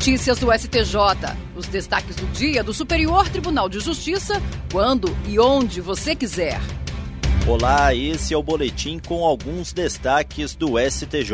Notícias do STJ, os destaques do dia do Superior Tribunal de Justiça, quando e onde você quiser. Olá, esse é o boletim com alguns destaques do STJ.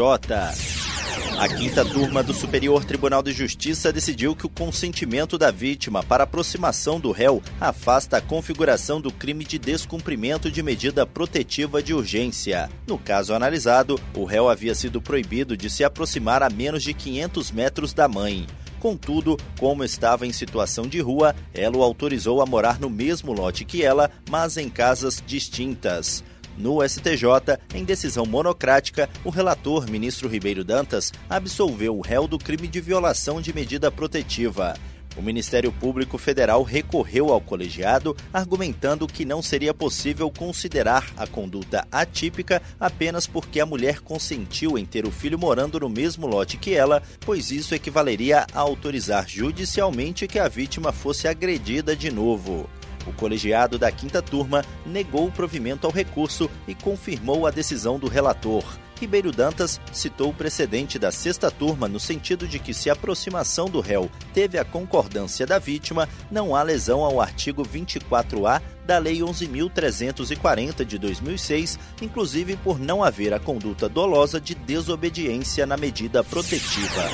A quinta turma do Superior Tribunal de Justiça decidiu que o consentimento da vítima para aproximação do réu afasta a configuração do crime de descumprimento de medida protetiva de urgência. No caso analisado, o réu havia sido proibido de se aproximar a menos de 500 metros da mãe. Contudo, como estava em situação de rua, ela o autorizou a morar no mesmo lote que ela, mas em casas distintas. No STJ, em decisão monocrática, o relator, ministro Ribeiro Dantas, absolveu o réu do crime de violação de medida protetiva. O Ministério Público Federal recorreu ao colegiado, argumentando que não seria possível considerar a conduta atípica apenas porque a mulher consentiu em ter o filho morando no mesmo lote que ela, pois isso equivaleria a autorizar judicialmente que a vítima fosse agredida de novo. O colegiado da quinta turma negou o provimento ao recurso e confirmou a decisão do relator. Ribeiro Dantas citou o precedente da sexta turma no sentido de que, se a aproximação do réu teve a concordância da vítima, não há lesão ao artigo 24A da Lei 11.340 de 2006, inclusive por não haver a conduta dolosa de desobediência na medida protetiva.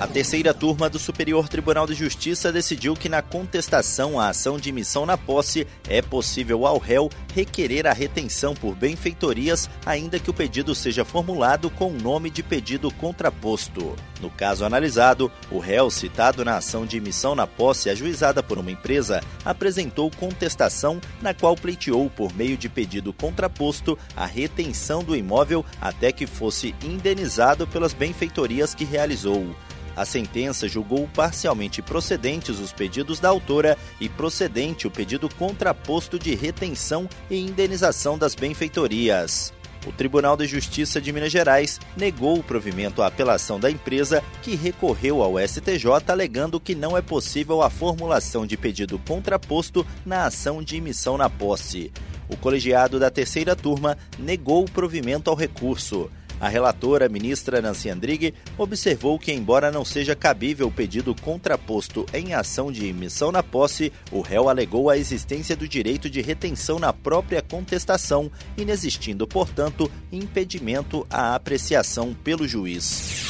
A terceira turma do Superior Tribunal de Justiça decidiu que, na contestação à ação de imissão na posse, é possível ao réu requerer a retenção por benfeitorias, ainda que o pedido seja formulado com o nome de pedido contraposto. No caso analisado, o réu citado na ação de imissão na posse ajuizada por uma empresa apresentou contestação na qual pleiteou, por meio de pedido contraposto, a retenção do imóvel até que fosse indenizado pelas benfeitorias que realizou. A sentença julgou parcialmente procedentes os pedidos da autora e procedente o pedido contraposto de retenção e indenização das benfeitorias. O Tribunal de Justiça de Minas Gerais negou o provimento à apelação da empresa, que recorreu ao STJ alegando que não é possível a formulação de pedido contraposto na ação de imissão na posse. O colegiado da terceira turma negou o provimento ao recurso. A relatora, ministra Nancy Andrighi, observou que, embora não seja cabível o pedido contraposto em ação de imissão na posse, o réu alegou a existência do direito de retenção na própria contestação, inexistindo, portanto, impedimento à apreciação pelo juiz.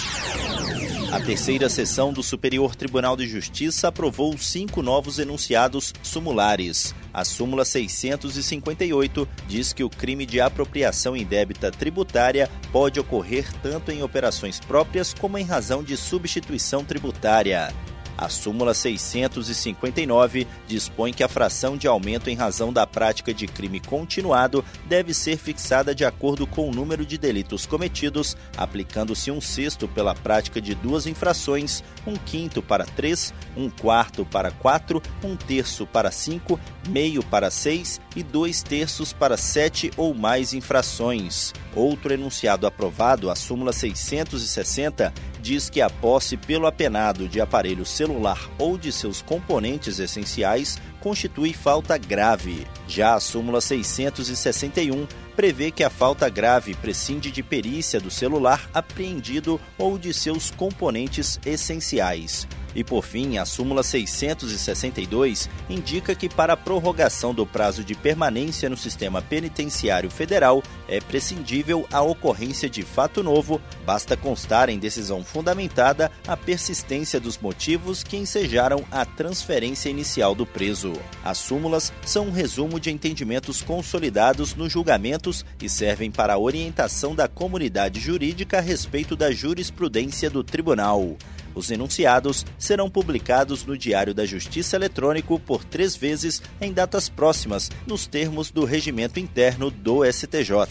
A terceira sessão do Superior Tribunal de Justiça aprovou 5 novos enunciados sumulares. A súmula 658 diz que o crime de apropriação indébita tributária pode ocorrer tanto em operações próprias como em razão de substituição tributária. A súmula 659 dispõe que a fração de aumento em razão da prática de crime continuado deve ser fixada de acordo com o número de delitos cometidos, aplicando-se 1/6 pela prática de 2 infrações, 1/5 para 3, 1/4 para 4, 1/3 para 5, meio para 6 e 2/3 para 7 ou mais infrações. Outro enunciado aprovado, a súmula 660, diz que a posse pelo apenado de aparelho celular ou de seus componentes essenciais constitui falta grave. Já a súmula 661 prevê que a falta grave prescinde de perícia do celular apreendido ou de seus componentes essenciais. E, por fim, a súmula 662 indica que, para a prorrogação do prazo de permanência no sistema penitenciário federal, é prescindível a ocorrência de fato novo, basta constar em decisão fundamentada a persistência dos motivos que ensejaram a transferência inicial do preso. As súmulas são um resumo de entendimentos consolidados nos julgamentos e servem para a orientação da comunidade jurídica a respeito da jurisprudência do tribunal. Os enunciados serão publicados no Diário da Justiça Eletrônico por 3 vezes em datas próximas, nos termos do regimento interno do STJ.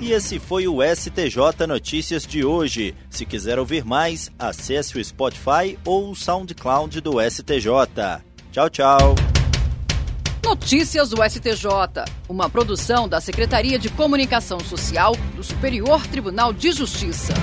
E esse foi o STJ Notícias de hoje. Se quiser ouvir mais, acesse o Spotify ou o SoundCloud do STJ. Tchau, tchau. Notícias do STJ, uma produção da Secretaria de Comunicação Social do Superior Tribunal de Justiça.